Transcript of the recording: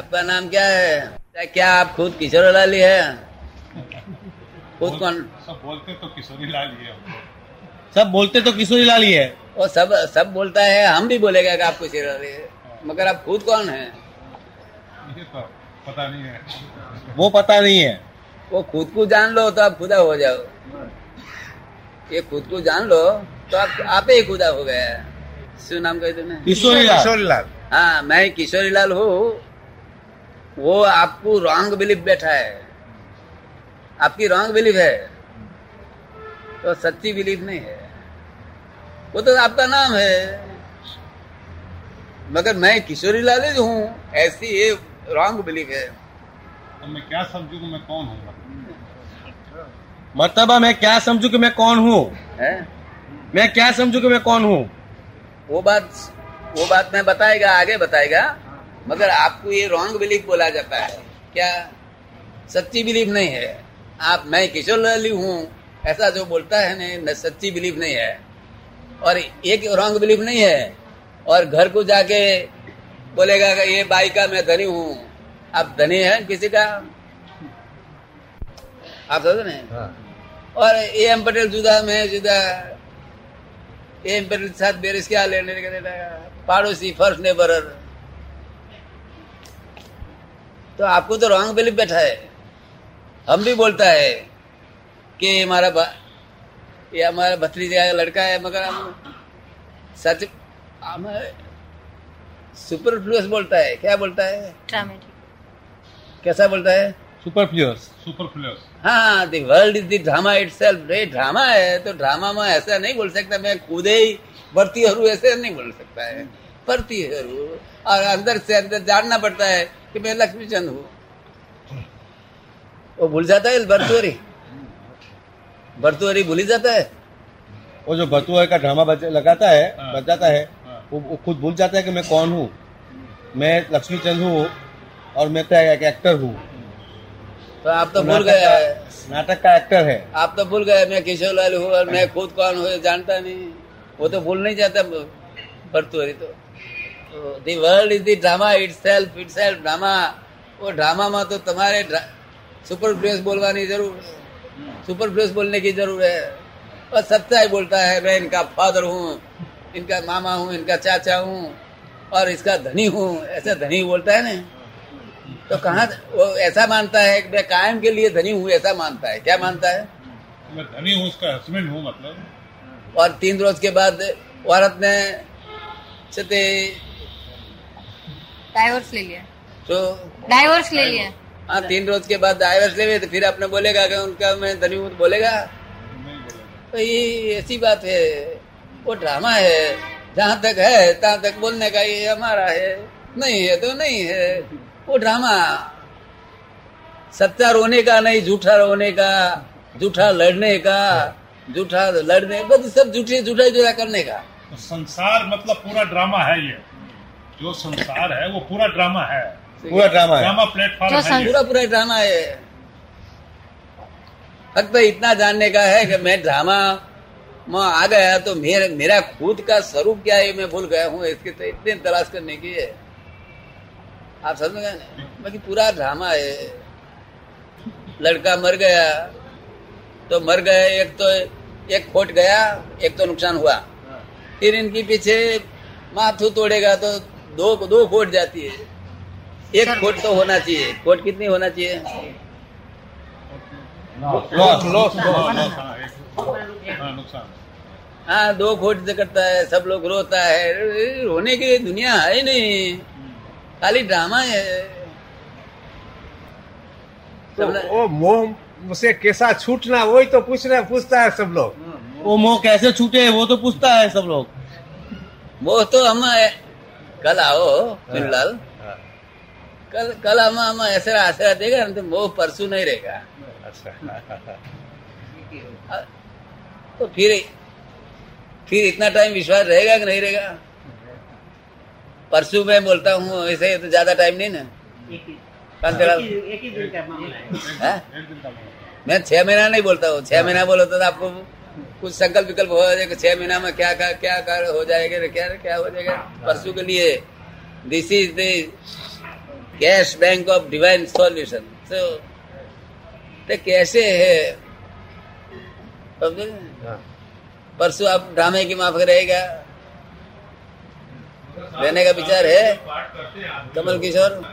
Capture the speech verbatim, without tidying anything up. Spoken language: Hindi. आपका नाम क्या है? क्या आप खुद किशोरी लाल है? खुद कौन सब बोलते तो किशोरी लाल ही है, सब बोलते तो किशोरी लाल ही है और सब सब बोलता है, हम भी बोलेगा कि आप किशोरी लाल है, मगर आप खुद कौन है ये तो पता नहीं है, वो पता नहीं है। वो खुद को जान लो तो आप खुदा हो जाओ, ये खुद को जान लो तो आप आप ही खुदा हो गया। शु नाम कही तुमने? किशोरी लाल। किशोरी लाल, हाँ मैं किशोरी लाल हूँ। वो आपको रॉन्ग बिलीफ बैठा है, आपकी रॉन्ग बिलीफ है, तो सच्ची बिलीफ नहीं है। वो तो आपका नाम है, मगर मैं किशोरी लाल ही हूँ, ऐसी ये रॉन्ग बिलीफ है। तो मैं क्या समझू कि मैं कौन हूँ? मतलब मैं क्या समझू कि मैं कौन हूँ? मैं क्या समझू कि मैं कौन हूँ? वो बात वो बात मैं बताएगा, आगे बताएगा, मगर आपको ये रॉन्ग बिलीफ बोला जाता है, क्या सच्ची बिलीफ नहीं है। आप मैं किशोर लाल हूँ ऐसा जो बोलता है ना, सच्ची बिलीफ नहीं है, और एक रॉन्ग बिलीफ नहीं है। और घर को जाके बोलेगा कि ये बाई का मैं धनी हूँ, आप धनी है किसी का, आप समझ रहे हैं? और ए एम पटेल जुदा, मैं जुदा, ए एम पटेल के साथ बेरिस क्या लेने का देना, पड़ोसी, फर्स्ट नेबर। तो आपको तो रॉन्ग बिलीफ बैठा है। हम भी बोलता है कि हमारा ये हमारा भतीजा लड़का है, मगर हम सच हम सुपरफ्लुअस बोलता है। क्या बोलता है? ड्रामेटिक। कैसा बोलता है? सुपरफ्लुअस। सुपरफ्लुअस, हाँ। The world is the drama itself. ये ड्रामा है तो ड्रामा में ऐसा नहीं बोल सकता मैं खुद ही भर्ती हरू, ऐसे नहीं बोल सकता है भर्ती हरू। और अंदर से अंदर जानना पड़ता है कि मैं लक्ष्मी चंद हूँ। वो भूल जाता है भर्तुहरी, भर्तुहरी भूल ही जाता है। वो जो भर्तुहरी का ड्रामा लगाता है, बजाता है, वो खुद भूल जाता है कि मैं कौन हूँ। मैं लक्ष्मी चंद हूँ और मैं तो एक एक्टर हूँ। तो आप तो भूल गए, नाटक का एक्टर है, आप तो भूल गए मैं किशोर लाल हूँ और मैं खुद कौन हूँ जानता नहीं। वो तो भूल नहीं जाता भर्तुहरी। तो the world is the drama itself, itself drama. वो ड्रामा में तो तुम्हारे सुपरफ्लुअस बोलवानी जरूर है, सुपरफ्लुअस बोलने की जरूर है। और सच्चाई बोलता है मैं इनका फादर हूँ, इनका मामा हूँ, इनका चाचा हूँ और इसका धनी हूँ, ऐसा धनी बोलता है ना। तो कहाँ वो ऐसा मानता है कि मैं कायम के लिए धनी हूँ, ऐसा मानता है। क्या मानता है? मैं धनी हूँ, उसका हस्बैंड हूँ मतलब। और तीन रोज के बाद औरत ने डाइवोर्स ले लिया, तो डाइवोर्स ले लिया, हाँ। तीन रोज के बाद डाइवोर्स ले लिया तो फिर आपने बोलेगा कि उनका मैं धनी हूँ, बोलेगा? तो ये ऐसी बात है, वो ड्रामा है। जहाँ तक है तहाँ तक बोलने का, ये हमारा है, नहीं है तो नहीं है। वो ड्रामा सच्चा रोने का नहीं, झूठा रोने का, झूठा लड़ने का, झूठा लड़ने बस सब झूठे झूठा झूठा करने का। तो संसार मतलब पूरा ड्रामा है। ये जो संसार है वो पूरा ड्रामा है, पूरा ड्रामा है, ड्रामा प्लेटफॉर्म है, पूरा पूरा ड्रामा है। फक्त इतना जानने का है कि मैं ड्रामा में आ गया तो मेर, मेरा खुद का स्वरूप क्या है मैं भूल गया हूँ, इसके तो इतने तलाश करने की है। आप समझ गए ना? बाकी पूरा ड्रामा है। लड़का मर गया तो मर गया, एक तो एक खोट गया, एक तो नुकसान हुआ। फिर इनके पीछे माथू तोड़ेगा तो दो दो खोट जाती है। एक खोट तो होना चाहिए। खोट कितनी होना चाहिए? लॉस, लॉस, नुकसान, हाँ। दो खोट से करता है, सब लोग रोता है। रोने की दुनिया है नहीं, खाली ड्रामा है। तो वो मोह से कैसा छूटना, वही तो पूछना पूछता है सब लोग। वो मोह कैसे छूटे वो तो पूछता है सब लोग। मोह तो हम कल आओ फिलहाल, कल कल हम हम ऐसा आसरा देगा तो मोह परसों नहीं रहेगा। अच्छा, तो फिर फिर इतना टाइम विश्वास रहेगा कि नहीं रहेगा? परसों मैं बोलता हूँ ऐसे, तो ज्यादा टाइम नहीं ना, मैं छह महीना नहीं बोलता हूँ। छह महीना बोला तो आपको कुछ संकल्प विकल्प हो जाएगा, छह महीना में क्या क्या क्या कार्य हो जाएगा, क्या क्या हो जाएगा परसों के लिए। This is the cash bank of divine solution. तो ते कैसे है हाँ। परसों आप ड्रामे की माफ करेगा रहने का विचार है कमल किशोर।